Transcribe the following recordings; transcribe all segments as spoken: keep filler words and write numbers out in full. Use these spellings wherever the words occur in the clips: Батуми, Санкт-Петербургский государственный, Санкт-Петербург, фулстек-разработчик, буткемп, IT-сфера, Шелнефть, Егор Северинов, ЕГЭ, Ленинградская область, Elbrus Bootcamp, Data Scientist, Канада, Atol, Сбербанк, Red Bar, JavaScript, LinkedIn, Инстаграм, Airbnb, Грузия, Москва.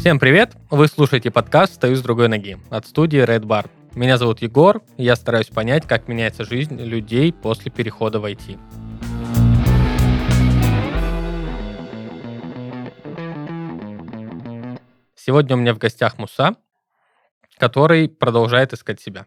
Всем привет! Вы слушаете подкаст «Стою с другой ноги» от студии Red Bar. Меня зовут Егор, и я стараюсь понять, как меняется жизнь людей после перехода в ай ти. Сегодня у меня в гостях Муса, который продолжает искать себя.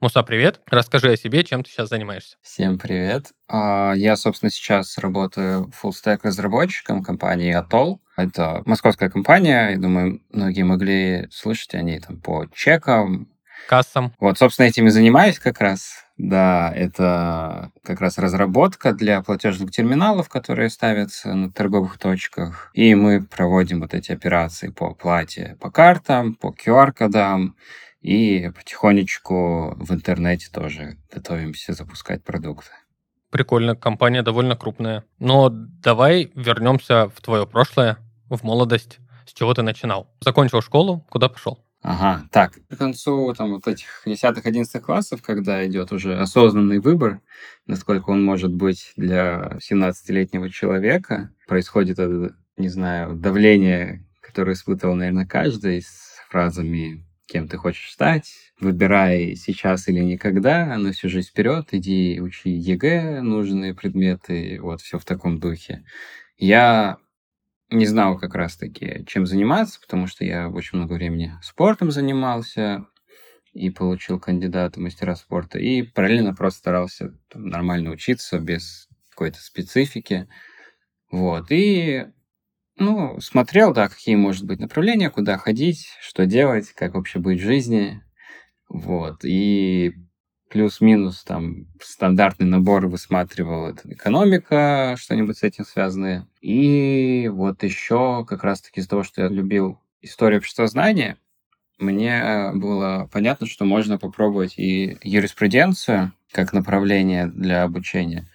Муса, привет. Расскажи о себе, чем ты сейчас занимаешься. Всем привет. Я, собственно, сейчас работаю фуллстек-разработчиком компании Atol. Это московская компания. Я думаю, многие могли слышать о ней там по чекам. Кассам. Вот, собственно, этим и занимаюсь как раз. Да, это как раз разработка для платежных терминалов, которые ставятся на торговых точках. И мы проводим вот эти операции по оплате по картам, по ку ар-кодам. И потихонечку в интернете тоже готовимся запускать продукты. Прикольно, компания довольно крупная. Но давай вернемся в твое прошлое, в молодость. С чего ты начинал? Закончил школу, куда пошел? Ага, так. К концу там, вот этих десятых-одиннадцатых классов, когда идет уже осознанный выбор, насколько он может быть для семнадцатилетнего человека, происходит, не знаю, давление, которое испытывал, наверное, каждый с фразами: кем ты хочешь стать, выбирай сейчас или никогда, но всю жизнь вперед, иди учи ЕГЭ, нужные предметы, вот все в таком духе. Я не знал как раз-таки, чем заниматься, потому что я очень много времени спортом занимался и получил кандидата в мастера спорта, и параллельно просто старался там нормально учиться, без какой-то специфики. Вот, и... Ну, смотрел, да, какие, может быть, направления, куда ходить, что делать, как вообще быть в жизни. Вот. И плюс-минус там стандартный набор высматривал. Это экономика, что-нибудь с этим связанное. И вот еще как раз-таки из-за того, что я любил историю обществознания, мне было понятно, что можно попробовать и юриспруденцию как направление для обучения.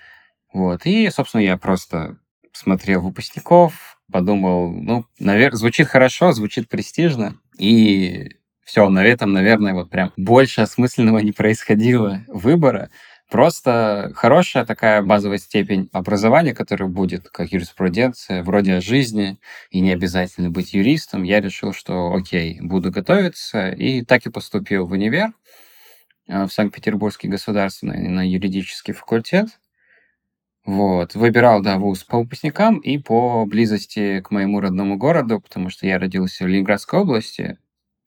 Вот. И, собственно, я просто смотрел выпускников, подумал, ну, наверное, звучит хорошо, звучит престижно, и все, на этом, наверное, вот прям больше осмысленного не происходило выбора. Просто хорошая такая базовая степень образования, которая будет как юриспруденция, вроде о жизни, и не обязательно быть юристом. Я решил, что окей, буду готовиться, и так и поступил в универ, в Санкт-Петербургский государственный, на юридический факультет. Вот, выбирал, да, вуз по выпускникам и по близости к моему родному городу, потому что я родился в Ленинградской области,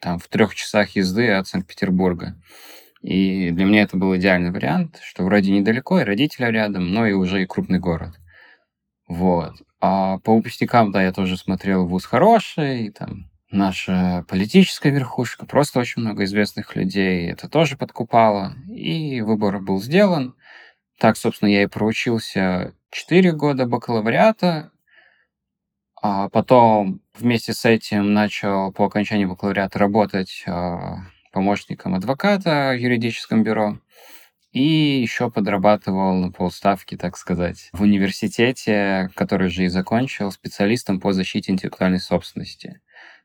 там в трех часах езды от Санкт-Петербурга. И для меня это был идеальный вариант, что вроде недалеко, и родители рядом, но и уже и крупный город. Вот. А по выпускникам, да, я тоже смотрел вуз хороший, и там наша политическая верхушка, просто очень много известных людей, это тоже подкупало, и выбор был сделан. Так, собственно, я и проучился четыре года бакалавриата, а потом вместе с этим начал по окончании бакалавриата работать помощником адвоката в юридическом бюро и еще подрабатывал на полставки, так сказать, в университете, который же и закончил, специалистом по защите интеллектуальной собственности.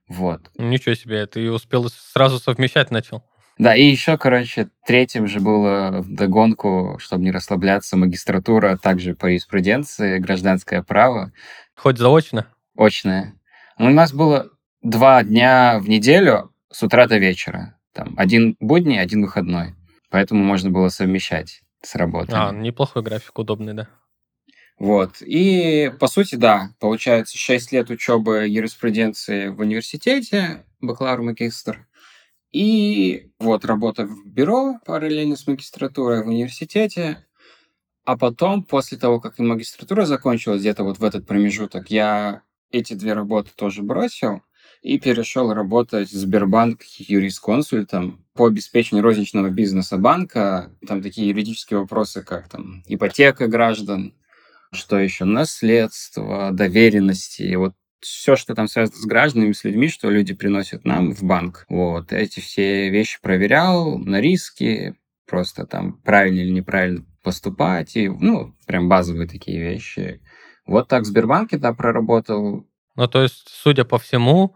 Вот. Ничего себе, ты успел сразу совмещать начал. Да, и еще, короче, третьим же было вдогонку, чтобы не расслабляться, магистратура, также по юриспруденции, гражданское право. Хоть заочно? Очное. У нас было два дня в неделю с утра до вечера. Там один будний, один выходной. Поэтому можно было совмещать с работой. А, неплохой график, удобный, да. Вот. И, по сути, да, получается шесть лет учебы юриспруденции в университете, бакалавр, магистр. И вот работа в бюро параллельно с магистратурой в университете. А потом, после того, как и магистратура закончилась, где-то вот в этот промежуток, я эти две работы тоже бросил и перешел работать в Сбербанк юрисконсультом по обеспечению розничного бизнеса банка. Там такие юридические вопросы, как там ипотека граждан, что еще, наследство, доверенности, вот. Все, что там связано с гражданами, с людьми, что люди приносят нам в банк. Вот. Эти все вещи проверял на риски, просто там правильно или неправильно поступать. И, ну, прям базовые такие вещи. Вот так в Сбербанке, да, проработал. Ну, то есть, судя по всему,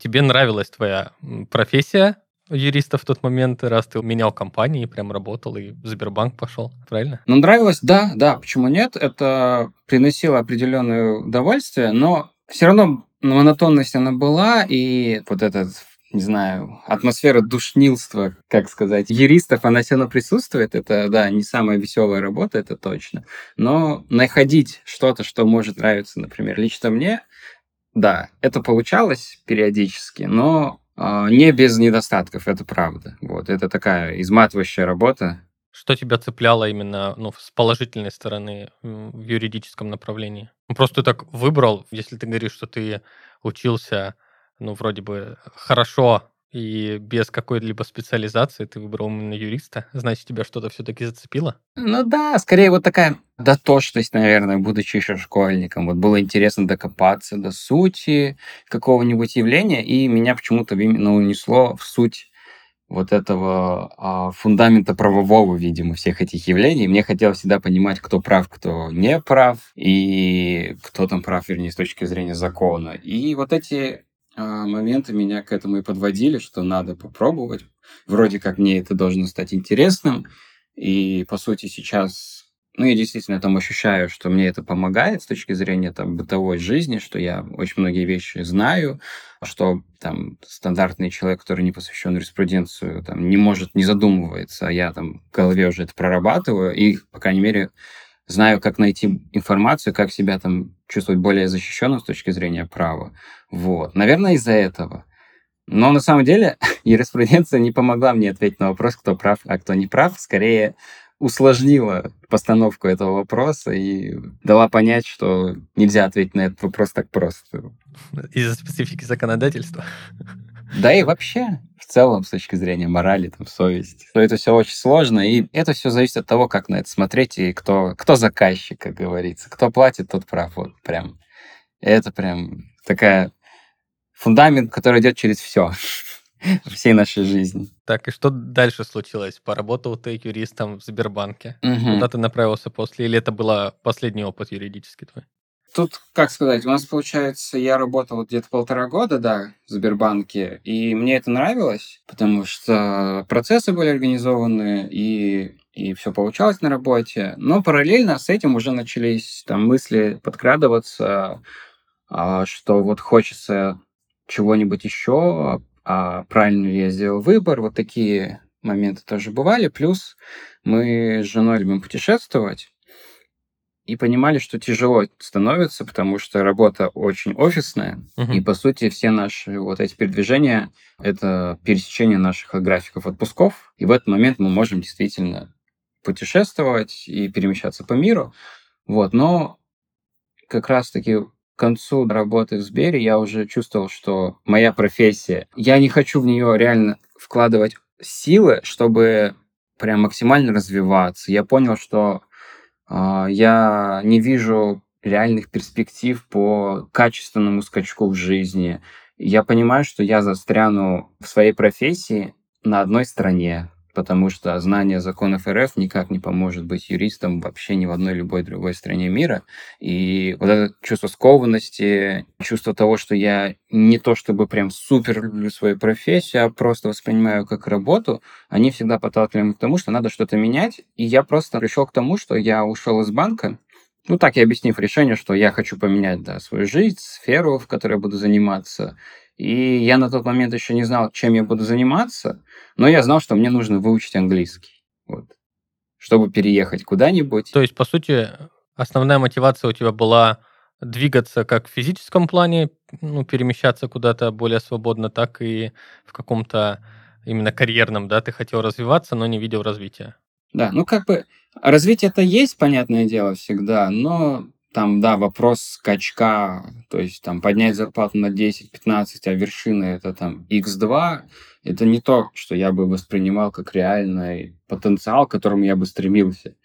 тебе нравилась твоя профессия юриста в тот момент, раз ты менял компании, прям работал и в Сбербанк пошел, правильно? Ну, нравилось, да, да. Почему нет? Это приносило определенное удовольствие, но все равно монотонность она была, и вот этот, не знаю, атмосфера душнилства, как сказать, юристов, она все равно присутствует. Это, да, не самая веселая работа, это точно. Но находить что-то, что может нравиться, например, лично мне, да, это получалось периодически, но э, не без недостатков, это правда. Вот, это такая изматывающая работа. Что тебя цепляло именно, ну, с положительной стороны в юридическом направлении? Просто ты так выбрал, если ты говоришь, что ты учился, ну, вроде бы хорошо и без какой-либо специализации, ты выбрал именно юриста, значит, тебя что-то все-таки зацепило? Ну да, скорее вот такая дотошность, наверное, будучи еще школьником. Вот было интересно докопаться до сути какого-нибудь явления, и меня почему-то именно унесло в суть вот этого а, фундамента правового, видимо, всех этих явлений. Мне хотелось всегда понимать, кто прав, кто не прав, и кто там прав, вернее, с точки зрения закона. И вот эти а, моменты меня к этому и подводили, что надо попробовать. Вроде как мне это должно стать интересным, и, по сути, сейчас... Ну, я действительно там ощущаю, что мне это помогает с точки зрения там бытовой жизни, что я очень многие вещи знаю, что там стандартный человек, который не посвящен юриспруденцию, там не может, не задумывается, а я там в голове уже это прорабатываю и, по крайней мере, знаю, как найти информацию, как себя там чувствовать более защищенным с точки зрения права. Вот. Наверное, из-за этого. Но на самом деле юриспруденция не помогла мне ответить на вопрос, кто прав, а кто не прав. Скорее, усложнила постановку этого вопроса и дала понять, что нельзя ответить на этот вопрос так просто. Из-за специфики законодательства? Да и вообще, в целом, с точки зрения морали, там, совести. Но это все очень сложно, и это все зависит от того, как на это смотреть, и кто, кто заказчик, как говорится. Кто платит, тот прав. Вот прям. Это прям такая фундамент, который идет через все. Всей нашей жизни. Так, и что дальше случилось? Поработал ты юристом в Сбербанке. Угу. Куда ты направился после? Или это был последний опыт юридический твой? Тут, как сказать, у нас, получается, я работал где-то полтора года, да, в Сбербанке, и мне это нравилось, потому что процессы были организованы, и, и все получалось на работе. Но параллельно с этим уже начались там мысли подкрадываться, что вот хочется чего-нибудь еще, а правильно ли я сделал выбор, вот такие моменты тоже бывали. Плюс мы с женой любим путешествовать и понимали, что тяжело становится, потому что работа очень офисная, угу. И, по сути, все наши вот эти передвижения — это пересечение наших графиков отпусков, и в этот момент мы можем действительно путешествовать и перемещаться по миру. Вот. Но как раз-таки... К концу работы в Сбере я уже чувствовал, что моя профессия, я не хочу в нее реально вкладывать силы, чтобы прям максимально развиваться. Я понял, что э, я не вижу реальных перспектив по качественному скачку в жизни. Я понимаю, что я застряну в своей профессии на одной стороне, потому что знание законов РФ никак не поможет быть юристом вообще ни в одной любой другой стране мира. И вот это чувство скованности, чувство того, что я не то чтобы прям супер люблю свою профессию, а просто воспринимаю как работу, они всегда подталкивали к тому, что надо что-то менять. И я просто пришел к тому, что я ушел из банка, ну так и объяснив решение, что я хочу поменять, да, свою жизнь, сферу, в которой я буду заниматься. И я на тот момент еще не знал, чем я буду заниматься, но я знал, что мне нужно выучить английский, вот, чтобы переехать куда-нибудь. То есть, по сути, основная мотивация у тебя была двигаться как в физическом плане, ну, перемещаться куда-то более свободно, так и в каком-то именно карьерном, да, ты хотел развиваться, но не видел развития. Да, ну как бы развитие-то есть, понятное дело, всегда, но... Там, да, вопрос скачка, то есть там поднять зарплату на десять-пятнадцать, а вершина это там икс два, это не то, что я бы воспринимал как реальный потенциал, к которому я бы стремился.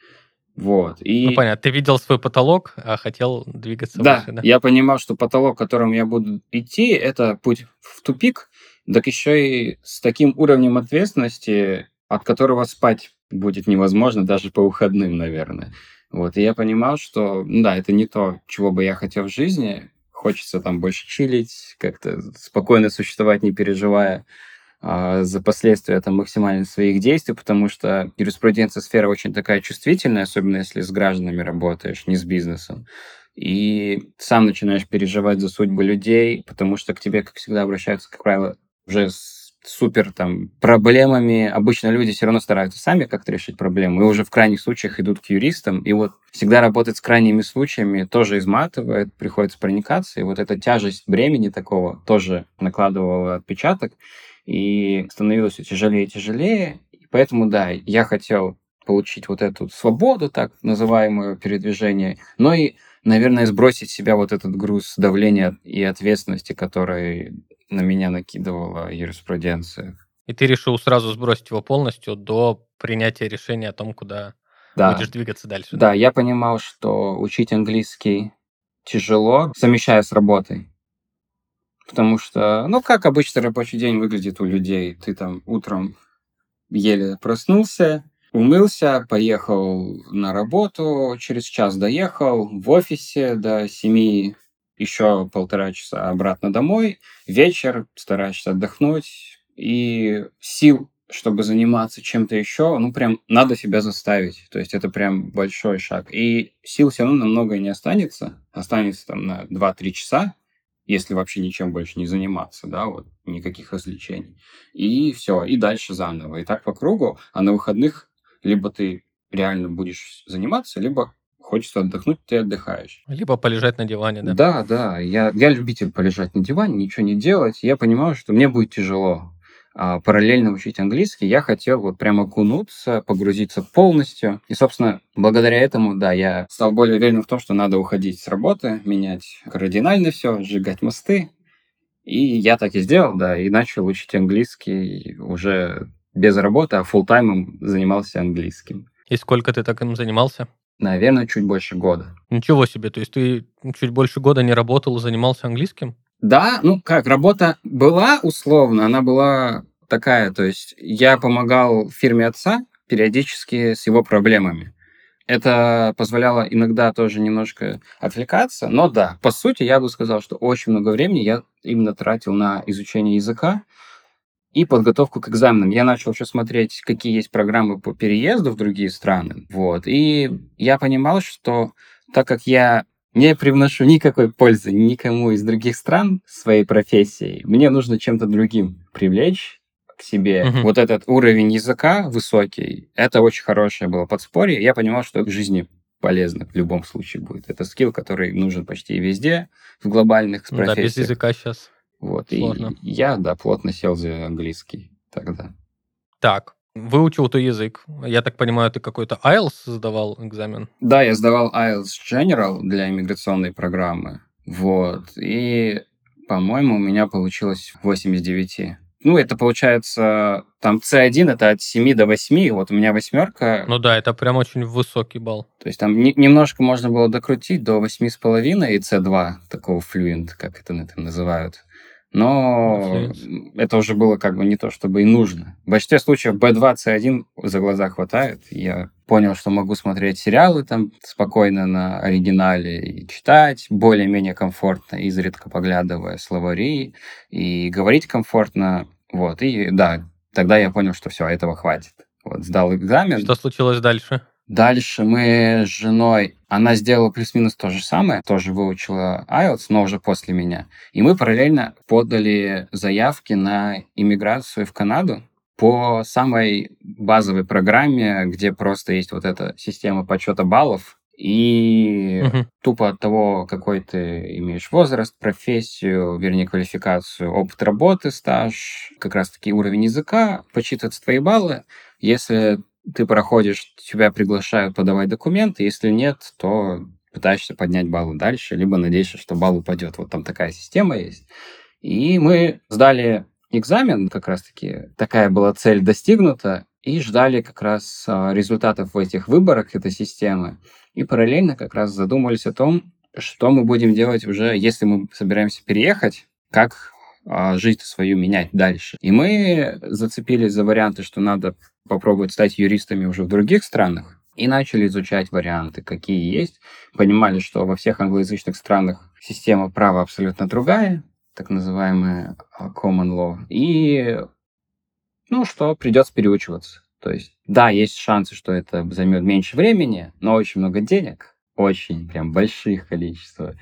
Вот. И... Ну, понятно, ты видел свой потолок, а хотел двигаться да, выше, да? Я понимал, что потолок, к которому я буду идти, это путь в тупик, так еще и с таким уровнем ответственности, от которого спать будет невозможно даже по выходным, наверное. Вот, и я понимал, что, да, это не то, чего бы я хотел в жизни. Хочется там больше чилить, как-то спокойно существовать, не переживая э, за последствия там максимально своих действий, потому что юриспруденция сфера очень такая чувствительная, особенно если с гражданами работаешь, не с бизнесом. и сам начинаешь переживать за судьбы людей, потому что к тебе, как всегда, обращаются, как правило, уже с супер там проблемами. Обычно люди все равно стараются сами как-то решить проблему, и уже в крайних случаях идут к юристам. И вот всегда работать с крайними случаями тоже изматывает, приходится проникаться. И вот эта тяжесть времени такого тоже накладывала отпечаток, и становилось все тяжелее и тяжелее. И поэтому, да, я хотел получить вот эту свободу, так называемое передвижение, но и, наверное, сбросить с себя вот этот груз давления и ответственности, который на меня накидывала юриспруденция. И ты решил сразу сбросить его полностью до принятия решения о том, куда да. будешь двигаться дальше? Да, я понимал, что учить английский тяжело, совмещая с работой. Потому что, ну, как обычно рабочий день выглядит у людей. Ты там утром еле проснулся, умылся, поехал на работу, через час доехал, в офисе до семи, еще полтора часа обратно домой, вечер, стараешься отдохнуть, и сил, чтобы заниматься чем-то еще, ну, прям надо себя заставить, то есть это прям большой шаг. И сил все равно намного не останется, останется там на два-три часа, если вообще ничем больше не заниматься, да, вот, никаких развлечений. И все, и дальше заново, и так по кругу, а на выходных либо ты реально будешь заниматься, либо хочется отдохнуть, ты отдыхаешь. Либо полежать на диване, да? Да, да. Я, я любитель полежать на диване, ничего не делать. Я понимаю, что мне будет тяжело а, параллельно учить английский. Я хотел вот прям окунуться, погрузиться полностью. И, собственно, благодаря этому, да, я стал более уверен в том, что надо уходить с работы, менять кардинально все, сжигать мосты. И я так и сделал, да, и начал учить английский уже... без работы, а фулл-таймом занимался английским. И сколько ты так им занимался? Наверное, чуть больше года. Ничего себе, то есть ты чуть больше года не работал и занимался английским? Да, ну как, работа была условно, она была такая, то есть я помогал фирме отца периодически с его проблемами. Это позволяло иногда тоже немножко отвлекаться, но да, по сути, я бы сказал, что очень много времени я именно тратил на изучение языка, и подготовку к экзаменам. Я начал еще смотреть, какие есть программы по переезду в другие страны. Вот. И я понимал, что так как я не привношу никакой пользы никому из других стран своей профессии, мне нужно чем-то другим привлечь к себе. Угу. Вот этот уровень языка высокий, это очень хорошее было подспорье. Я понимал, что это в жизни полезно в любом случае будет. Это скилл, который нужен почти везде, в глобальных профессиях. Да, без языка сейчас. Вот, сложно. И я, да, плотно сел за английский тогда. Так, выучил ты язык. Я так понимаю, ты какой-то айлтс сдавал экзамен? Да, я сдавал айлтс General для иммиграционной программы. Вот, и, по-моему, у меня получилось восемьдесят девять. Ну, это получается, там, си один, это от семи до восьми, вот у меня восьмерка. Ну да, это прям очень высокий балл. То есть там не, немножко можно было докрутить до восемь с половиной и си два, такого fluent, как это там называют. Но Флюенс. Это уже было как бы не то, чтобы и нужно. В большинстве случаев би два, си один за глаза хватает. Я понял, что могу смотреть сериалы там спокойно на оригинале и читать более-менее комфортно, изредка поглядывая словари, и говорить комфортно. Вот. И да, тогда я понял, что все, этого хватит. Вот, сдал экзамен. Что случилось дальше? Дальше мы с женой, она сделала плюс-минус то же самое, тоже выучила айлтс, но уже после меня. И мы параллельно подали заявки на иммиграцию в Канаду по самой базовой программе, где просто есть вот эта система подсчета баллов. И угу. тупо от того, какой ты имеешь возраст, профессию, вернее, квалификацию, опыт работы, стаж, как раз-таки уровень языка, подсчитываются твои баллы. Если... ты проходишь, тебя приглашают подавать документы, если нет, то пытаешься поднять баллы дальше, либо надеешься, что балл упадет. Вот там такая система есть. И мы сдали экзамен, как раз-таки такая была цель достигнута, и ждали как раз результатов в этих выборах этой системы. И параллельно как раз задумались о том, что мы будем делать уже, если мы собираемся переехать, как жизнь свою менять дальше. И мы зацепились за варианты, что надо попробовать стать юристами уже в других странах, и начали изучать варианты, какие есть. Понимали, что во всех англоязычных странах система права абсолютно другая, так называемая common law, и, ну, что придется переучиваться. То есть, да, есть шансы, что это займет меньше времени, но очень много денег, очень прям больших количества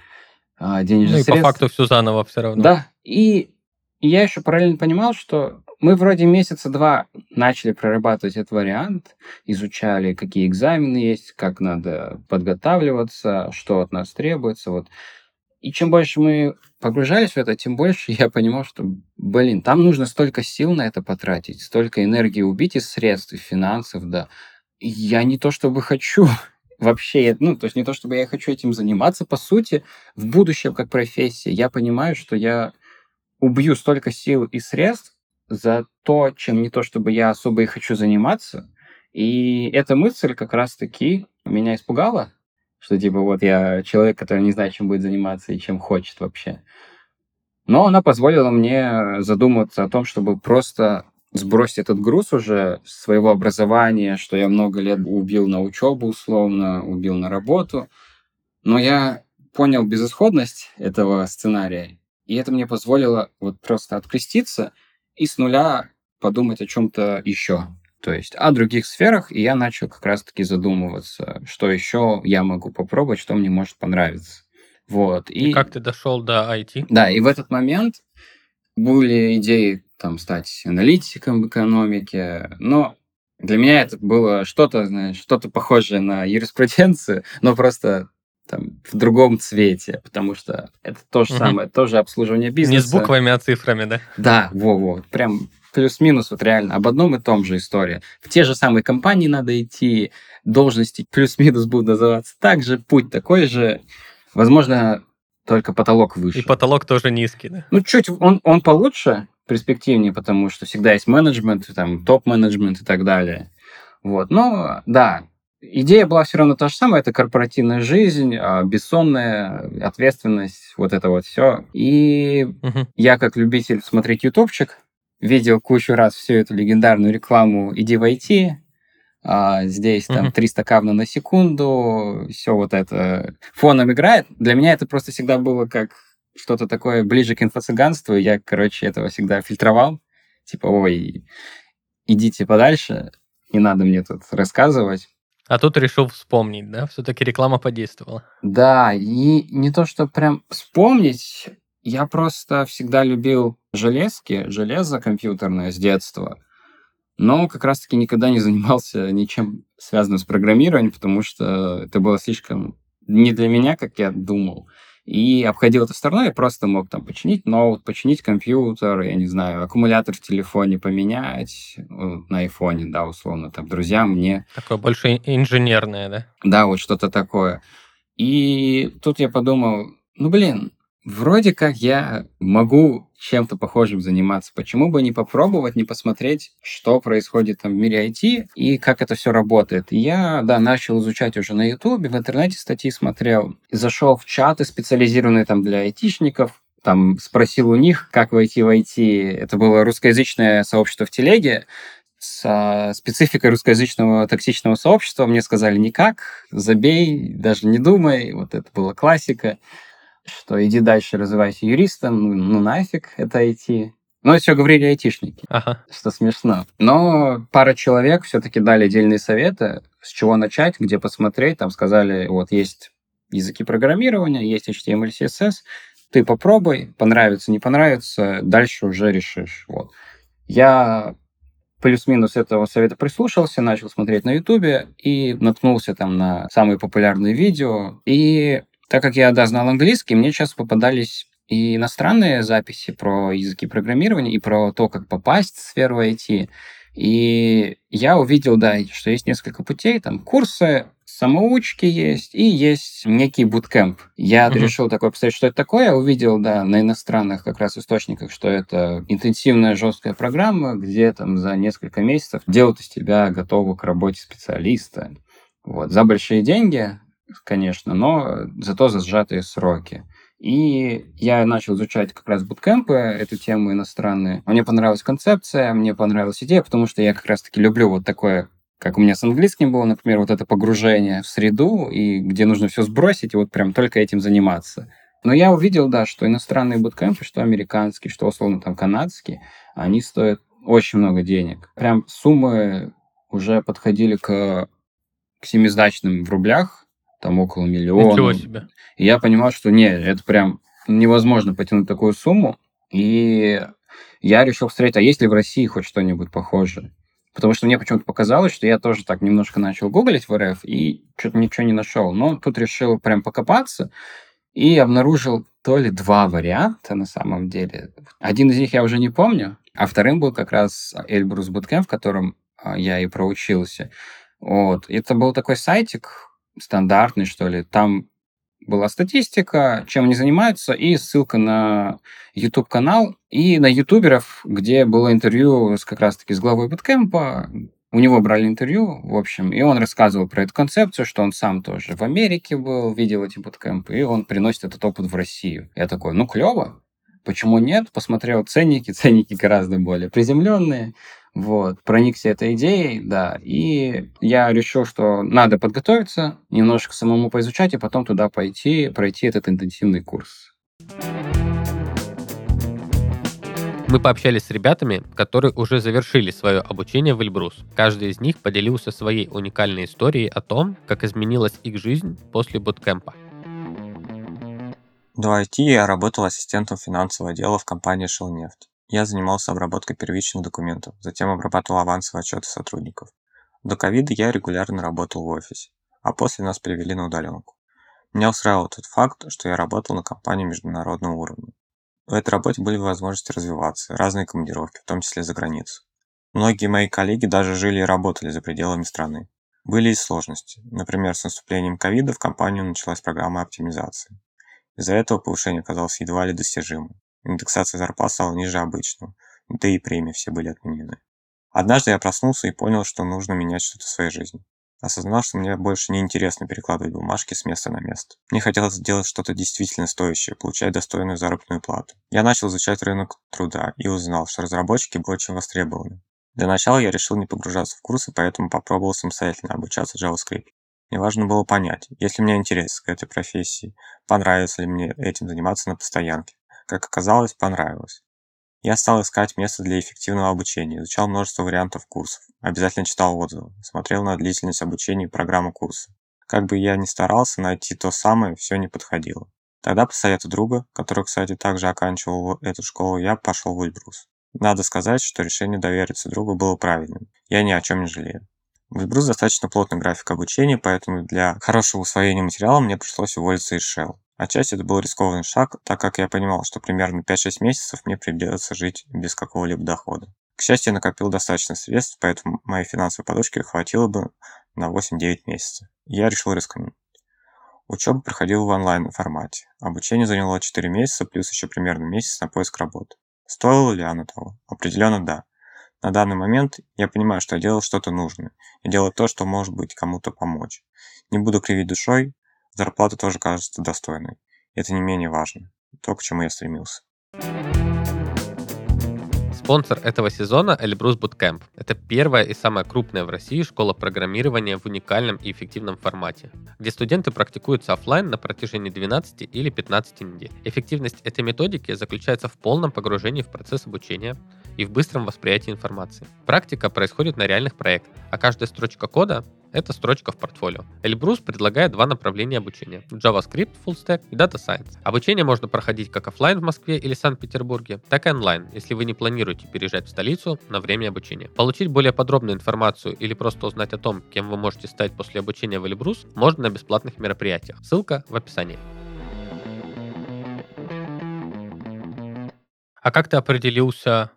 денежных ну, средств. Ну и по факту все заново все равно. Да, и я еще параллельно понимал, что мы вроде месяца два начали прорабатывать этот вариант, изучали, какие экзамены есть, как надо подготавливаться, что от нас требуется, вот. И чем больше мы погружались в это, тем больше я понимал, что, блин, там нужно столько сил на это потратить, столько энергии убить из средств, из финансов, да. И я не то чтобы хочу вообще, ну, то есть не то чтобы я хочу этим заниматься, по сути, в будущем как профессия. Я понимаю, что я убью столько сил и средств за то, чем не то чтобы я особо и хочу заниматься. И эта мысль как раз-таки меня испугала, что типа вот я человек, который не знает, чем будет заниматься и чем хочет вообще. Но она позволила мне задуматься о том, чтобы просто сбросить этот груз уже своего образования, что я много лет убил на учебу условно, убил на работу. Но я понял безысходность этого сценария, и это мне позволило вот просто откреститься и с нуля подумать о чем-то еще. То есть о других сферах, и я начал как раз-таки задумываться, что еще я могу попробовать, что мне может понравиться. Вот. И, и как ты дошел до ай ти? Да, и в этот момент были идеи там, стать аналитиком в экономике, но для меня это было что-то, знаешь, что-то похожее на юриспруденцию, но просто там, в другом цвете, потому что это то же самое, угу. тоже обслуживание бизнеса. Не с буквами, а цифрами, да? Да, во-во, прям... Плюс-минус, вот реально, об одном и том же история. В те же самые компании надо идти, должности плюс-минус будут называться так же, путь такой же, возможно, только потолок выше. И потолок тоже низкий, да? Ну, чуть, он, он получше, перспективнее, потому что всегда есть менеджмент, там, топ-менеджмент и так далее. Вот, но, да, идея была все равно та же самая, это корпоративная жизнь, бессонная ответственность, вот это вот все. И угу. я, как любитель смотреть ютубчик, видел кучу раз всю эту легендарную рекламу «Иди в ай ти», а, здесь там mm-hmm. триста кавна на секунду, все вот это фоном играет. Для меня это просто всегда было как что-то такое ближе к инфо-цыганству, я, короче, этого всегда фильтровал, типа, ой, идите подальше, не надо мне тут рассказывать. А тут решил вспомнить, да? Все-таки реклама подействовала. Да, и не то, что прям вспомнить... Я просто всегда любил железки, железо компьютерное с детства, но как раз-таки никогда не занимался ничем связанным с программированием, потому что это было слишком не для меня, как я думал. И обходил это стороной, я просто мог там починить ноут, починить компьютер, я не знаю, аккумулятор в телефоне поменять, на айфоне, да, условно, там, друзья мне... Такое больше инженерное, да? Да, вот что-то такое. И тут я подумал, ну, блин, вроде как я могу чем-то похожим заниматься. Почему бы не попробовать, не посмотреть, что происходит там в мире ай ти и как это все работает. Я, да, начал изучать уже на Ютубе, в интернете статьи смотрел. Зашел в чаты, специализированные там для айтишников, там спросил у них, как войти в ай ти. Это было русскоязычное сообщество в Телеге. С спецификой русскоязычного токсичного сообщества мне сказали никак, забей, даже не думай. Вот это была классика. Что иди дальше, развивайся юристом, ну, ну нафиг это ай ти. Ну, это все говорили айтишники, ага. Что смешно. Но пара человек все-таки дали отдельные советы, с чего начать, где посмотреть. Там сказали, вот есть языки программирования, есть эйч ти эм эль, си эс эс, ты попробуй, понравится, не понравится, дальше уже решишь. Вот. Я плюс-минус этого совета прислушался, начал смотреть на Ютубе и наткнулся там на самые популярные видео и... Так как я, да, знал английский, мне часто попадались и иностранные записи про языки программирования и про то, как попасть в сферу ай ти. И я увидел, да, что есть несколько путей, там курсы, самоучки есть, и есть некий буткэмп. Я mm-hmm. решил такой посмотреть, что это такое. Я увидел, да, на иностранных как раз источниках, что это интенсивная жесткая программа, где там за несколько месяцев делают из тебя готового к работе специалиста. Вот. За большие деньги... конечно, но зато за сжатые сроки. И я начал изучать как раз буткэмпы, эту тему иностранные. Мне понравилась концепция, мне понравилась идея, потому что я как раз-таки люблю вот такое, как у меня с английским было, например, вот это погружение в среду, и где нужно все сбросить, и вот прям только этим заниматься. Но я увидел, да, что иностранные буткэмпы, что американские, что, условно, там, канадские, они стоят очень много денег. Прям суммы уже подходили к, к семизначным в рублях, там около миллиона. Ничего себе. И я понимал, что не, это прям невозможно потянуть такую сумму. И я решил встретить, а есть ли в России хоть что-нибудь похожее? Потому что мне почему-то показалось, что я тоже так немножко начал гуглить в РФ и что-то ничего не нашел. Но тут решил прям покопаться и обнаружил то ли два варианта на самом деле. Один из них я уже не помню, а вторым был как раз Elbrus Bootcamp, в котором я и проучился. Вот. Это был такой сайтик стандартный, что ли. Там была статистика, чем они занимаются, и ссылка на YouTube-канал и на ютуберов, где было интервью с, как раз-таки с главой буткемпа. У него брали интервью, в общем, и он рассказывал про эту концепцию, что он сам тоже в Америке был, видел эти буткемпы, и он приносит этот опыт в Россию. Я такой, ну, клево, почему нет? Посмотрел ценники, ценники гораздо более приземленные. Вот, проникся этой идеей, да, и я решил, что надо подготовиться, немножко самому поизучать, и потом туда пойти, пройти этот интенсивный курс. Мы пообщались с ребятами, которые уже завершили свое обучение в Эльбрус. Каждый из них поделился своей уникальной историей о том, как изменилась их жизнь после буткемпа. До ай ти я работал ассистентом финансового отдела в компании «Шелнефть». Я занимался обработкой первичных документов, затем обрабатывал авансовые отчеты сотрудников. До ковида я регулярно работал в офисе, а после нас перевели на удаленку. Меня устраивал тот факт, что я работал на компании международного уровня. В этой работе были возможности развиваться, разные командировки, в том числе за границу. Многие мои коллеги даже жили и работали за пределами страны. Были и сложности. Например, с наступлением ковида в компанию началась программа оптимизации. Из-за этого повышение оказалось едва ли достижимым. Индексация зарплат стала ниже обычного, да и премии все были отменены. Однажды я проснулся и понял, что нужно менять что-то в своей жизни. Осознал, что мне больше не интересно перекладывать бумажки с места на место. Мне хотелось сделать что-то действительно стоящее, получать достойную заработную плату. Я начал изучать рынок труда и узнал, что разработчики очень востребованы. Для начала я решил не погружаться в курсы, поэтому попробовал самостоятельно обучаться JavaScript. Мне важно было понять, есть ли мне интерес к этой профессии, понравится ли мне этим заниматься на постоянке. Как оказалось, понравилось. Я стал искать место для эффективного обучения, изучал множество вариантов курсов, обязательно читал отзывы, смотрел на длительность обучения и программу курса. Как бы я ни старался найти то самое, все не подходило. Тогда по совету друга, который, кстати, также оканчивал эту школу, я пошел в Эльбрус. Надо сказать, что решение довериться другу было правильным. Я ни о чем не жалею. В Эльбрус достаточно плотный график обучения, поэтому для хорошего усвоения материала мне пришлось уволиться из Шелл. Отчасти это был рискованный шаг, так как я понимал, что примерно пять-шесть месяцев мне придется жить без какого-либо дохода. К счастью, я накопил достаточно средств, поэтому моей финансовой подушки хватило бы на восемь-девять месяцев. Я решил рискнуть. Учеба проходила в онлайн-формате. Обучение заняло четыре месяца, плюс еще примерно месяц на поиск работы. Стоило ли оно того? Определенно да. На данный момент я понимаю, что я делал что-то нужное. Я делал то, что может быть кому-то помочь. Не буду кривить душой. Зарплата тоже кажется достойной. Это не менее важно. То, к чему я стремился. Спонсор этого сезона – Elbrus Bootcamp. Это первая и самая крупная в России школа программирования в уникальном и эффективном формате, где студенты практикуются офлайн на протяжении двенадцати или пятнадцати недель. Эффективность этой методики заключается в полном погружении в процесс обучения и в быстром восприятии информации. Практика происходит на реальных проектах, а каждая строчка кода – это строчка в портфолио. Эльбрус предлагает два направления обучения – JavaScript, Full Stack и Data Science. Обучение можно проходить как офлайн в Москве или Санкт-Петербурге, так и онлайн, если вы не планируете переезжать в столицу на время обучения. Получить более подробную информацию или просто узнать о том, кем вы можете стать после обучения в Эльбрус, можно на бесплатных мероприятиях. Ссылка в описании. А как ты определился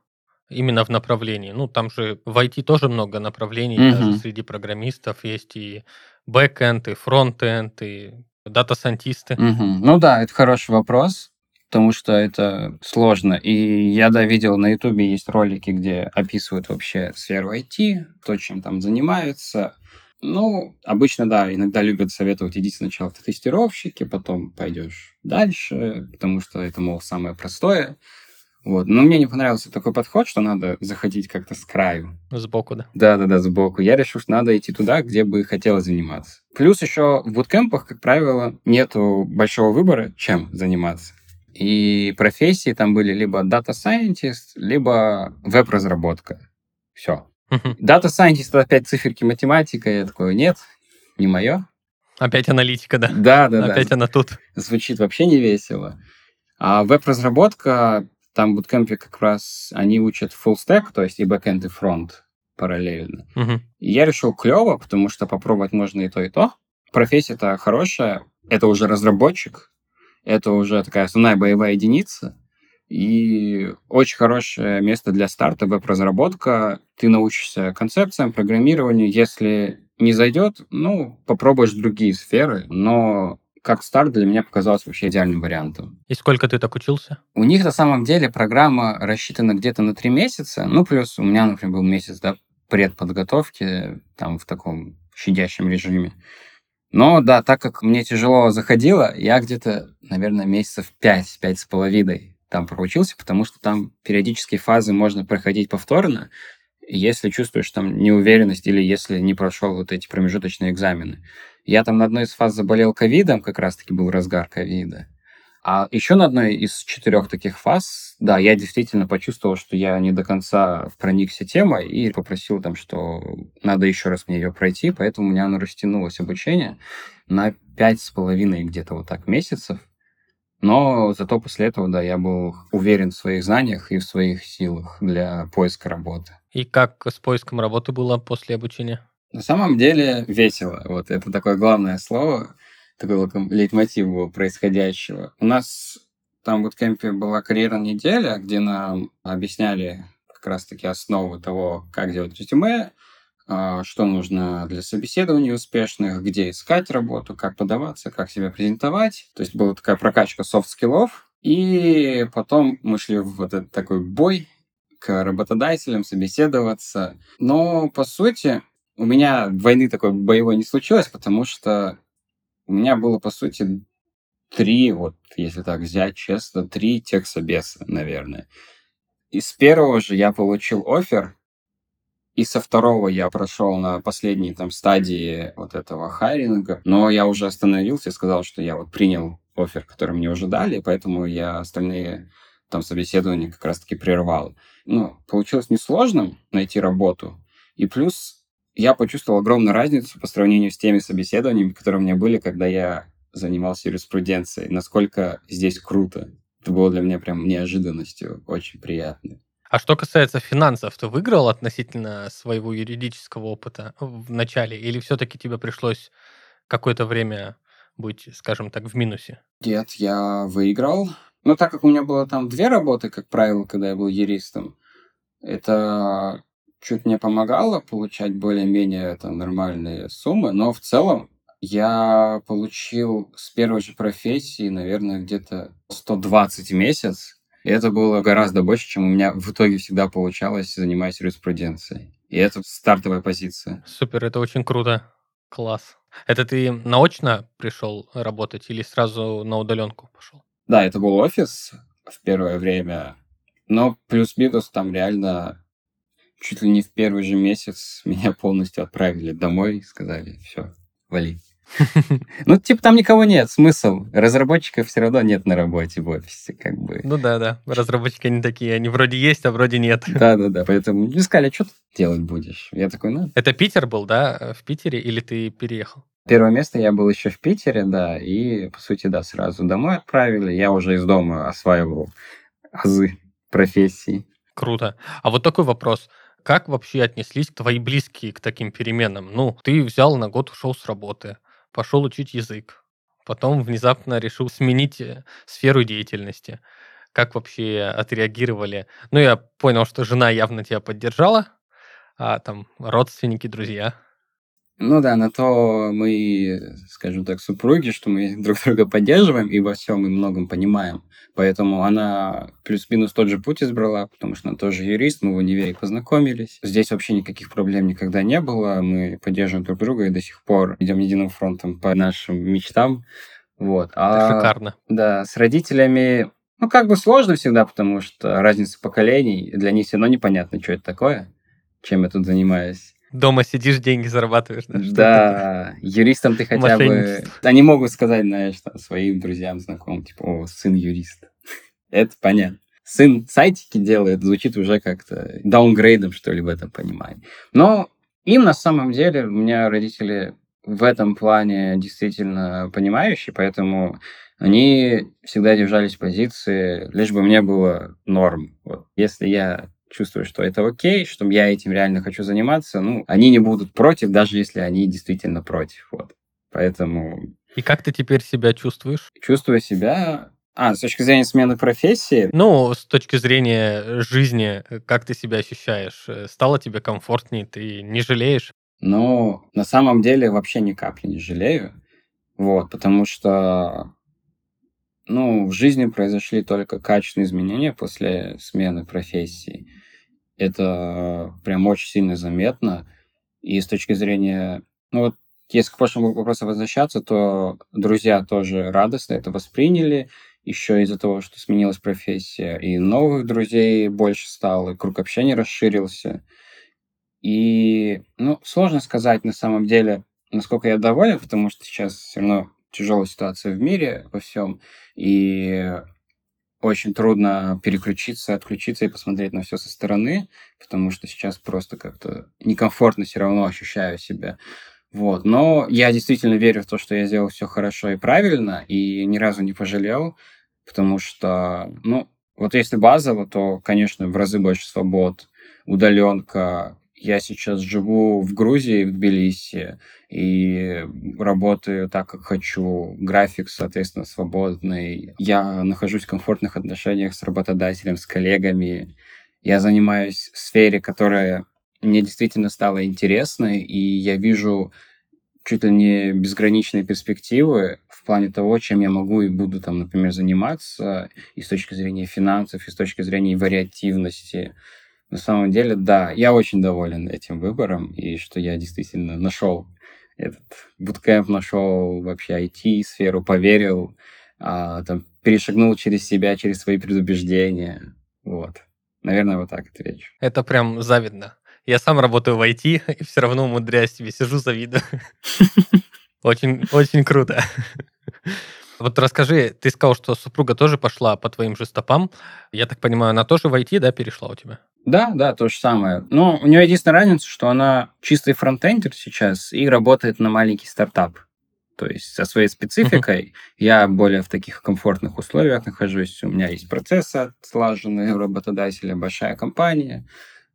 именно в направлении? Ну, там же в ай ти тоже много направлений, mm-hmm. даже среди программистов есть и бэкэнд, и фронтэнд, и дата-сайентисты. Mm-hmm. Ну да, это хороший вопрос, потому что это сложно. И я, да, видел на Ютубе есть ролики, где описывают вообще сферу ай ти, то, чем там занимаются. Ну, обычно, да, иногда любят советовать, иди сначала в тестировщики, потом пойдешь дальше, потому что это, мол, самое простое. Вот. Но мне не понравился такой подход, что надо заходить как-то с краю. Сбоку, да? Да-да-да, сбоку. Я решил, что надо идти туда, где бы хотелось заниматься. Плюс еще в буткемпах, как правило, нету большого выбора, чем заниматься. И профессии там были либо Data Scientist, либо веб-разработка. Все. Data Scientist — это опять циферки математика. Я такой, нет, не мое. Опять аналитика, да? Да, да, да. Опять она тут. Звучит вообще невесело. А веб-разработка, там в буткемпе как раз они учат full stack, то есть и бэкэнд, и фронт параллельно. Угу. И я решил клево, потому что попробовать можно и то, и то. Профессия-то хорошая, это уже разработчик, это уже такая основная боевая единица, и очень хорошее место для старта веб-разработка. Ты научишься концепциям, программированию. Если не зайдет, ну, попробуешь другие сферы, но как старт для меня показалось вообще идеальным вариантом. И сколько ты так учился? У них на самом деле программа рассчитана где-то на три месяца, ну, плюс у меня, например, был месяц, да, предподготовки, там, в таком щадящем режиме. Но, да, так как мне тяжело заходило, я где-то, наверное, месяцев пять, пять с половиной там проучился, потому что там периодические фазы можно проходить повторно, если чувствуешь там неуверенность или если не прошел вот эти промежуточные экзамены. Я там на одной из фаз заболел ковидом, как раз-таки был разгар ковида. А еще на одной из четырех таких фаз, да, я действительно почувствовал, что я не до конца проникся темой и попросил там, что надо еще раз мне ее пройти, поэтому у меня оно растянулось обучение на пять с половиной где-то вот так месяцев. Но зато после этого, да, я был уверен в своих знаниях и в своих силах для поиска работы. И как с поиском работы было после обучения? На самом деле весело. Вот это такое главное слово, такой лейтмотив был происходящего. У нас там в буткемпе была карьерная неделя, где нам объясняли как раз-таки основы того, как делать резюме, что нужно для собеседований успешных, где искать работу, как подаваться, как себя презентовать. То есть была такая прокачка софт-скиллов. И потом мы шли в вот этот такой бой к работодателям, собеседоваться. Но, по сути, у меня войны такой боевой не случилось, потому что у меня было, по сути, три, вот если так взять честно, три техсобеса, наверное. И с первого же я получил оффер, и со второго я прошел на последней там стадии вот этого хайринга, но я уже остановился и сказал, что я вот принял оффер, который мне уже дали, поэтому я остальные там собеседования как раз-таки прервал. Ну, получилось несложным найти работу, и плюс я почувствовал огромную разницу по сравнению с теми собеседованиями, которые у меня были, когда я занимался юриспруденцией, насколько здесь круто. Это было для меня прям неожиданностью, очень приятно. А что касается финансов, ты выиграл относительно своего юридического опыта в начале, или все-таки тебе пришлось какое-то время быть, скажем так, в минусе? Нет, я выиграл. Но так как у меня было там две работы, как правило, когда я был юристом, это чуть мне помогало получать более-менее там нормальные суммы, но в целом я получил с первой же профессии, наверное, где-то сто двадцать в месяц. И это было гораздо больше, чем у меня в итоге всегда получалось, занимаясь юриспруденцией. И это стартовая позиция. Супер, это очень круто. Класс. Это ты наочно пришел работать или сразу на удаленку пошел? Да, это был офис в первое время, но плюс-минус там реально чуть ли не в первый же месяц меня полностью отправили домой и сказали, все, вали. Ну, типа, там никого нет, смысл. Разработчиков все равно нет на работе в офисе, как бы. Ну да, да, разработчики не такие, они вроде есть, а вроде нет. Да-да-да, поэтому мне сказали, а что ты делать будешь? Я такой, ну... Это Питер был, да, в Питере, или ты переехал? Первое место я был еще в Питере, да, и, по сути, да, сразу домой отправили. Я уже из дома осваивал азы профессии. Круто. А вот такой вопрос. Как вообще отнеслись твои близкие к таким переменам? Ну, ты взял на год, ушел с работы, пошел учить язык, потом внезапно решил сменить сферу деятельности. Как вообще отреагировали? Ну, я понял, что жена явно тебя поддержала, а там родственники, друзья. Ну да, на то мы, скажем так, супруги, что мы друг друга поддерживаем и во всем и многом понимаем. Поэтому она плюс-минус тот же путь избрала, потому что она тоже юрист, мы в универе познакомились. Здесь вообще никаких проблем никогда не было. Мы поддерживаем друг друга и до сих пор идем единым фронтом по нашим мечтам. Вот. А, шикарно. Да, с родителями, ну как бы сложно всегда, потому что разница поколений, для них все равно непонятно, что это такое, чем я тут занимаюсь. Дома сидишь, деньги зарабатываешь. Да, да. Юристом ты хотя бы... Они могут сказать, знаешь, там, своим друзьям, знакомым, типа, о, сын юрист. Это понятно. Сын сайтики делает, звучит уже как-то даунгрейдом, что ли, в этом понимании. Но им на самом деле, у меня родители в этом плане действительно понимающие, поэтому они всегда держались в позиции, лишь бы мне было норм. Вот. Если я чувствую, что это окей, что я этим реально хочу заниматься, ну, они не будут против, даже если они действительно против. Вот. Поэтому... И как ты теперь себя чувствуешь? Чувствую себя... А, с точки зрения смены профессии? Ну, с точки зрения жизни, как ты себя ощущаешь? Стало тебе комфортнее? Ты не жалеешь? Ну, на самом деле вообще ни капли не жалею. Вот, потому что... Ну, в жизни произошли только качественные изменения после смены профессии. Это прям очень сильно заметно. И с точки зрения... Ну, вот если к прошлому вопросу возвращаться, то друзья тоже радостно это восприняли. Еще из-за того, что сменилась профессия, и новых друзей больше стало, и круг общения расширился. И, ну, сложно сказать на самом деле, насколько я доволен, потому что сейчас все равно тяжелая ситуация в мире во всем, и очень трудно переключиться, отключиться и посмотреть на все со стороны, потому что сейчас просто как-то некомфортно все равно ощущаю себя. Вот. Но я действительно верю в то, что я сделал все хорошо и правильно, и ни разу не пожалел, потому что, ну, вот если базово, то, конечно, в разы больше свобод, удаленка. Я сейчас живу в Грузии, в Тбилиси, и работаю так, как хочу. График, соответственно, свободный. Я нахожусь в комфортных отношениях с работодателем, с коллегами. Я занимаюсь в сфере, которая... Мне действительно стало интересно, и я вижу чуть ли не безграничные перспективы в плане того, чем я могу и буду там, например, заниматься и с точки зрения финансов, и с точки зрения вариативности. На самом деле, да, я очень доволен этим выбором, и что я действительно нашел этот bootcamp, нашел вообще ай ти-сферу, поверил, а, там, перешагнул через себя, через свои предубеждения. Вот. Наверное, вот так отвечу. Это прям завидно. Я сам работаю в ай ти, и все равно умудряюсь тебе, сижу, завидую. Очень, очень круто. Вот расскажи, ты сказал, что супруга тоже пошла по твоим же стопам. Я так понимаю, она тоже в ай ти, да, перешла у тебя? Да, да, то же самое. Но у нее единственная разница, что она чистый фронтендер сейчас и работает на маленький стартап. То есть со своей спецификой я более в таких комфортных условиях нахожусь. У меня есть процессы отлаженные, у работодателя большая компания.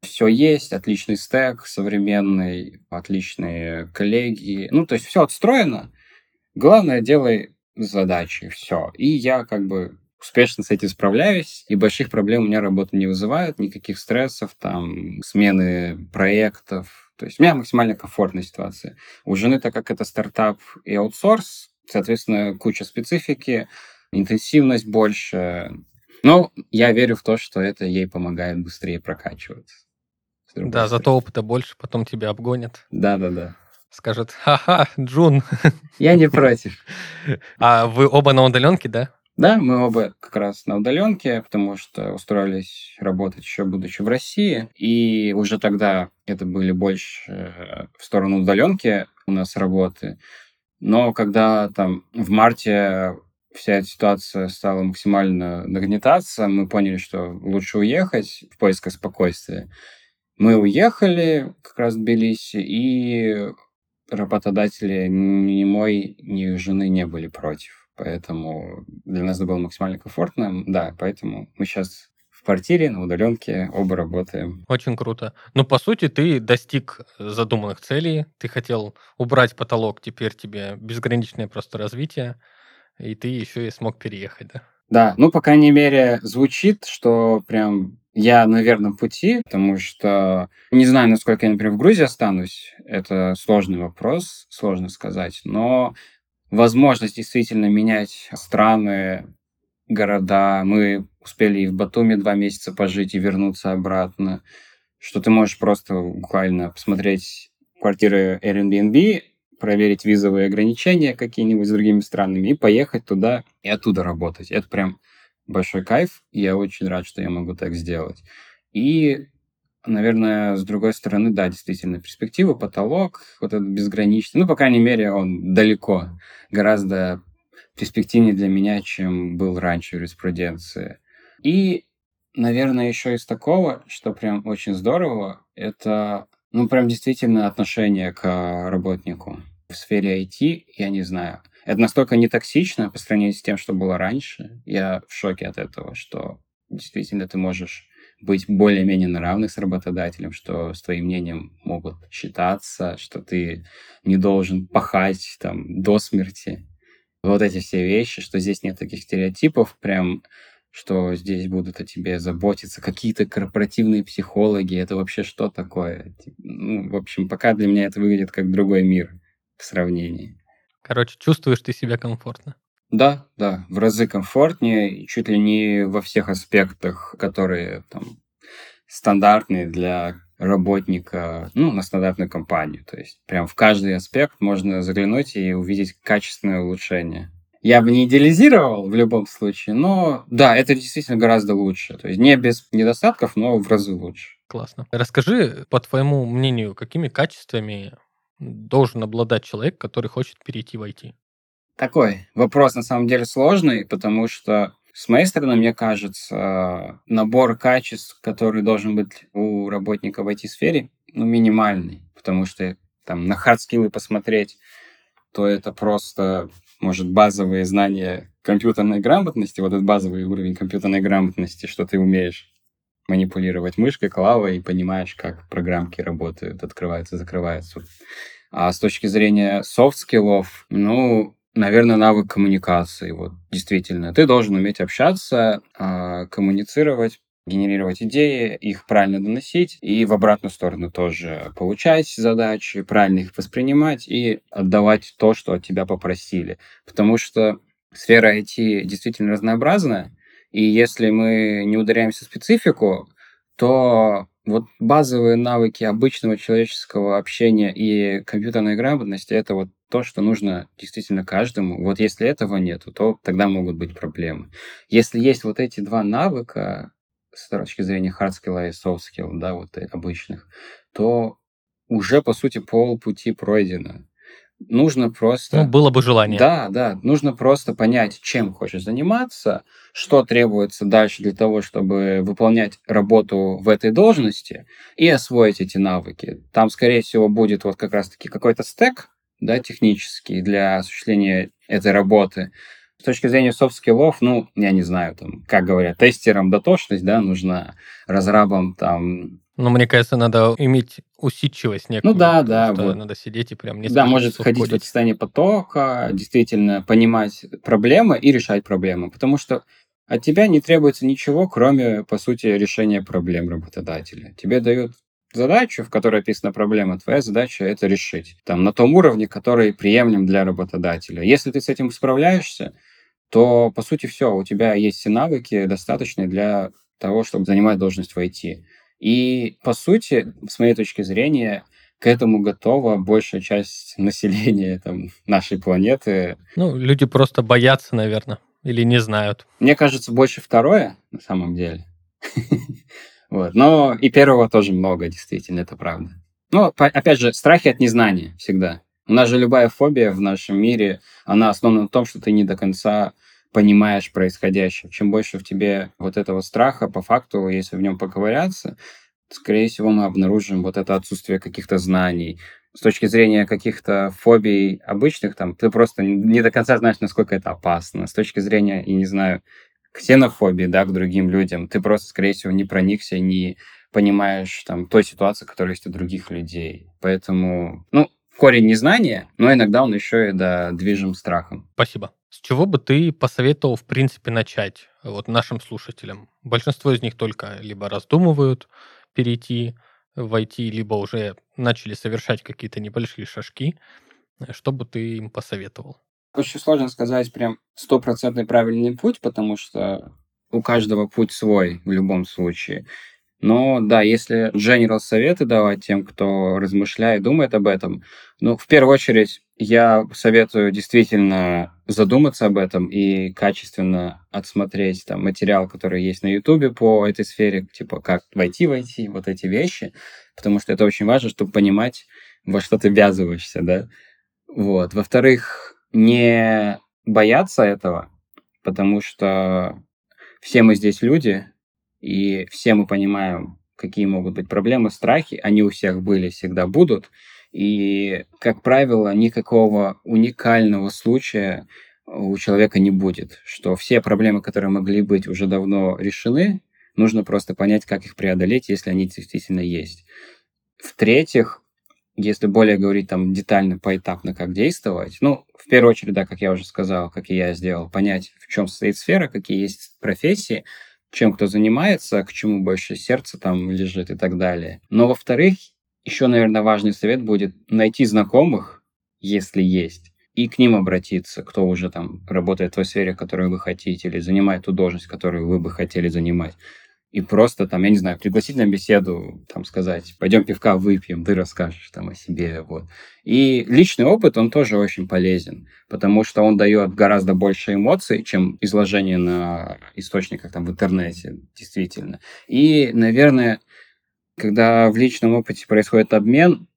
Все есть, отличный стэк, современный, отличные коллеги. Ну, то есть все отстроено. Главное, делай задачи, все. И я как бы успешно с этим справляюсь, и больших проблем у меня работа не вызывает, никаких стрессов, там, смены проектов. То есть у меня максимально комфортная ситуация. У жены, так как это стартап и аутсорс, соответственно, куча специфики, интенсивность больше. Но я верю в то, что это ей помогает быстрее прокачиваться. Да, стороны. Зато опыта больше, потом тебя обгонят. Да-да-да. Скажут, ха-ха, Джун. Я не против. А вы оба на удаленке, да? Да, мы оба как раз на удаленке, потому что устроились работать еще будучи в России. И уже тогда это были больше в сторону удаленки у нас работы. Но когда там в марте... Вся эта ситуация стала максимально нагнетаться. Мы поняли, что лучше уехать в поисках спокойствия. Мы уехали как раз в Тбилиси, и работодатели ни мой, ни жены не были против. Поэтому для нас это было максимально комфортно. Да, поэтому мы сейчас в квартире, на удаленке, оба работаем. Очень круто. Ну, по сути, ты достиг задуманных целей. Ты хотел убрать потолок, теперь тебе безграничное просто развитие. И ты еще и смог переехать, да? Да, ну, по крайней мере, звучит, что прям я на верном пути, потому что не знаю, насколько я, например, в Грузии останусь. Это сложный вопрос, сложно сказать. Но возможность действительно менять страны, города. Мы успели и в Батуми два месяца пожить и вернуться обратно. Что ты можешь просто буквально посмотреть квартиры Airbnb, проверить визовые ограничения какие-нибудь с другими странами и поехать туда и оттуда работать. Это прям большой кайф, и я очень рад, что я могу так сделать. И, наверное, с другой стороны, да, действительно, перспектива, потолок, вот этот безграничный, ну, по крайней мере, он далеко, гораздо перспективнее для меня, чем был раньше в юриспруденции. И, наверное, еще из такого, что прям очень здорово, это... Ну, прям действительно отношение к работнику. в сфере ай ти, я не знаю. Это настолько нетоксично по сравнению с тем, что было раньше. Я в шоке от этого, что действительно ты можешь быть более-менее на равных с работодателем, что с твоим мнением могут считаться, что ты не должен пахать там до смерти. Вот эти все вещи, что здесь нет таких стереотипов, прям, что здесь будут о тебе заботиться какие-то корпоративные психологи, это вообще что такое? Ну, в общем, пока для меня это выглядит как другой мир в сравнении. Короче, чувствуешь ты себя комфортно? Да, да, в разы комфортнее, чуть ли не во всех аспектах, которые там стандартные для работника, ну, на стандартную компанию. То есть прям в каждый аспект можно заглянуть и увидеть качественное улучшение. Я бы не идеализировал в любом случае, но да, это действительно гораздо лучше. То есть не без недостатков, но в разы лучше. Классно. Расскажи, по твоему мнению, какими качествами должен обладать человек, который хочет перейти в ай ти? Такой вопрос на самом деле сложный, потому что, с моей стороны, мне кажется, набор качеств, который должен быть у работника в ай ти-сфере, ну, минимальный, потому что там на хардскиллы посмотреть, то это просто, может, базовые знания компьютерной грамотности, вот этот базовый уровень компьютерной грамотности, что ты умеешь манипулировать мышкой, клавой и понимаешь, как программки работают, открываются, закрываются. А с точки зрения софт-скиллов, ну... наверное, навык коммуникации. Вот, действительно, ты должен уметь общаться, коммуницировать, генерировать идеи, их правильно доносить и в обратную сторону тоже получать задачи, правильно их воспринимать и отдавать то, что от тебя попросили. Потому что сфера ай ти действительно разнообразна, и если мы не ударяемся в специфику, то вот базовые навыки обычного человеческого общения и компьютерной грамотности — это вот то, что нужно действительно каждому. Вот если этого нет, то тогда могут быть проблемы. Если есть вот эти два навыка с точки зрения hard skill и soft skill, да, вот обычных, то уже, по сути, полпути пройдено. Нужно просто... Ну, было бы желание. Да, да. Нужно просто понять, чем хочешь заниматься, что требуется дальше для того, чтобы выполнять работу в этой должности и освоить эти навыки. Там, скорее всего, будет вот как раз-таки какой-то стэк, да, технический для осуществления этой работы. С точки зрения софт-скиллов, ну, я не знаю, там, как говорят, тестерам дотошность, да, нужна, разрабам там... Ну, мне кажется, надо иметь усидчивость некую. Ну да, да. Вот. Надо сидеть и прям несколько часов. Да, может входить в это состояние потока, действительно понимать проблемы и решать проблемы, потому что от тебя не требуется ничего, кроме, по сути, решения проблем работодателя. Тебе дают задачу, в которой описана проблема, твоя задача — это решить. Там, на том уровне, который приемлем для работодателя. Если ты с этим справляешься, то, по сути, все, у тебя есть все навыки, достаточные для того, чтобы занимать должность в ай ти. И, по сути, с моей точки зрения, к этому готова большая часть населения там, нашей планеты. Ну, люди просто боятся, наверное, или не знают. Мне кажется, больше второе, на самом деле. Вот. Но и первого тоже много, действительно, это правда. Но, опять же, страхи от незнания всегда. У нас же любая фобия в нашем мире, она основана на том, что ты не до конца понимаешь происходящее. Чем больше в тебе вот этого страха, по факту, если в нем поковыряться, скорее всего, мы обнаружим вот это отсутствие каких-то знаний. С точки зрения каких-то фобий обычных, там, ты просто не до конца знаешь, насколько это опасно. С точки зрения, я не знаю, ксенофобии, да, к другим людям, ты просто, скорее всего, не проникся, не понимаешь там той ситуации, которая есть у других людей. Поэтому, ну, корень незнания, но иногда он еще и да, движим страхом. Спасибо. С чего бы ты посоветовал, в принципе, начать вот нашим слушателям? Большинство из них только либо раздумывают перейти в ай ти, либо уже начали совершать какие-то небольшие шажки. Что бы ты им посоветовал? Очень сложно сказать прям стопроцентный правильный путь, потому что у каждого путь свой в любом случае. Но да, если general советы давать тем, кто размышляет, думает об этом, ну, в первую очередь, я советую действительно задуматься об этом и качественно отсмотреть там материал, который есть на Ютубе по этой сфере, типа как войти, войти, вот эти вещи, потому что это очень важно, чтобы понимать, во что ты ввязываешься, да. Вот. Во-вторых, не бояться этого, потому что все мы здесь люди, и все мы понимаем, какие могут быть проблемы, страхи, они у всех были, всегда будут. И, как правило, никакого уникального случая у человека не будет, что все проблемы, которые могли быть, уже давно решены, нужно просто понять, как их преодолеть, если они действительно есть. В-третьих, если более говорить там детально, поэтапно, как действовать, ну, в первую очередь, да, как я уже сказал, как и я сделал, понять, в чем состоит сфера, какие есть профессии, чем кто занимается, к чему больше сердце там лежит и так далее. Но, во-вторых, еще, наверное, важный совет будет найти знакомых, если есть, и к ним обратиться, кто уже там работает в той сфере, которую вы хотите, или занимает ту должность, которую вы бы хотели занимать. И просто там, я не знаю, пригласить на беседу, там сказать, пойдем пивка выпьем, ты расскажешь там о себе. Вот. И личный опыт, он тоже очень полезен, потому что он дает гораздо больше эмоций, чем изложение на источниках там в интернете, действительно. И, наверное, когда в личном опыте происходит обмен,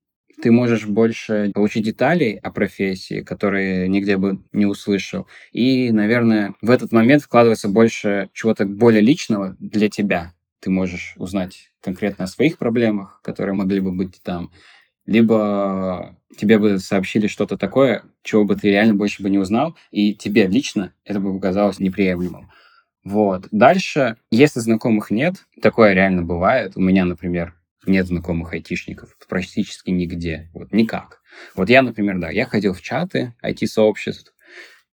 ты можешь больше получить деталей о профессии, которые нигде бы не услышал. И, наверное, в этот момент вкладывается больше чего-то более личного для тебя. Ты можешь узнать конкретно о своих проблемах, которые могли бы быть там. Либо тебе бы сообщили что-то такое, чего бы ты реально больше бы не узнал, и тебе лично это бы показалось неприемлемым. Вот. Дальше, если знакомых нет, такое реально бывает. У меня, например, нет знакомых айтишников практически нигде, вот никак. Вот я, например, да, я ходил в чаты ай ти-сообществ,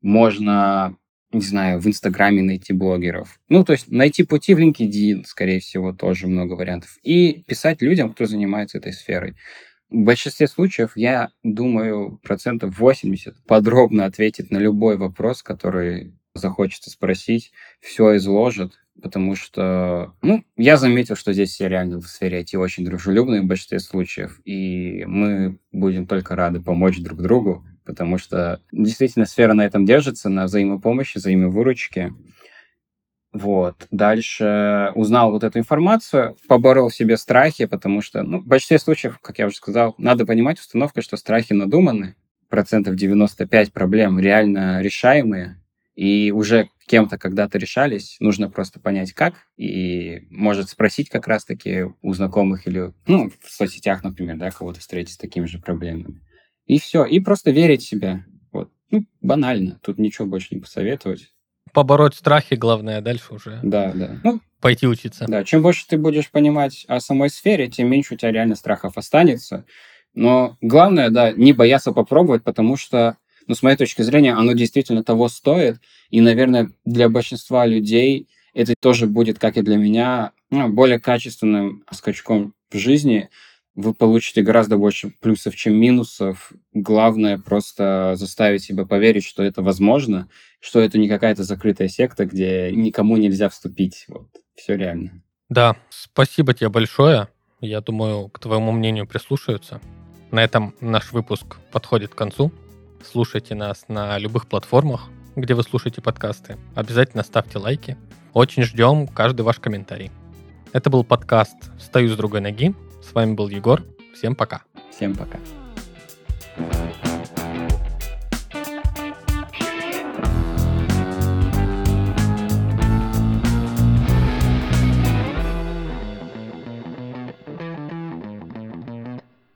можно, не знаю, в Инстаграме найти блогеров. Ну, то есть найти пути в LinkedIn, скорее всего, тоже много вариантов. И писать людям, кто занимается этой сферой. В большинстве случаев, я думаю, процентов восемьдесят подробно ответит на любой вопрос, который захочется спросить, все изложит. Потому что, ну, я заметил, что здесь все реально в сфере ай ти очень дружелюбные в большинстве случаев, и мы будем только рады помочь друг другу, потому что действительно сфера на этом держится, на взаимопомощи, взаимовыручке. Вот. Дальше узнал вот эту информацию, поборол в себе страхи, потому что, ну, в большинстве случаев, как я уже сказал, надо понимать установку, что страхи надуманы, процентов девяносто пять проблем реально решаемые, и уже кем-то когда-то решались, нужно просто понять, как, и, может, спросить как раз-таки у знакомых или, ну, в соцсетях, например, да, кого-то встретить с такими же проблемами. И все, и просто верить в себя. Вот. Ну, банально, тут ничего больше не посоветовать. Побороть страхи, главное, а дальше уже да, да. Ну, пойти учиться. Да, чем больше ты будешь понимать о самой сфере, тем меньше у тебя реально страхов останется. Но главное, да, не бояться попробовать, потому что, но с моей точки зрения, оно действительно того стоит. И, наверное, для большинства людей это тоже будет, как и для меня, более качественным скачком в жизни. Вы получите гораздо больше плюсов, чем минусов. Главное просто заставить себя поверить, что это возможно, что это не какая-то закрытая секта, где никому нельзя вступить. Вот. Все реально. Да, спасибо тебе большое. Я думаю, к твоему мнению прислушаются. На этом наш выпуск подходит к концу. Слушайте нас на любых платформах, где вы слушаете подкасты. Обязательно ставьте лайки. Очень ждем каждый ваш комментарий. Это был подкаст «Встаю с другой ноги». С вами был Егор. Всем пока. Всем пока.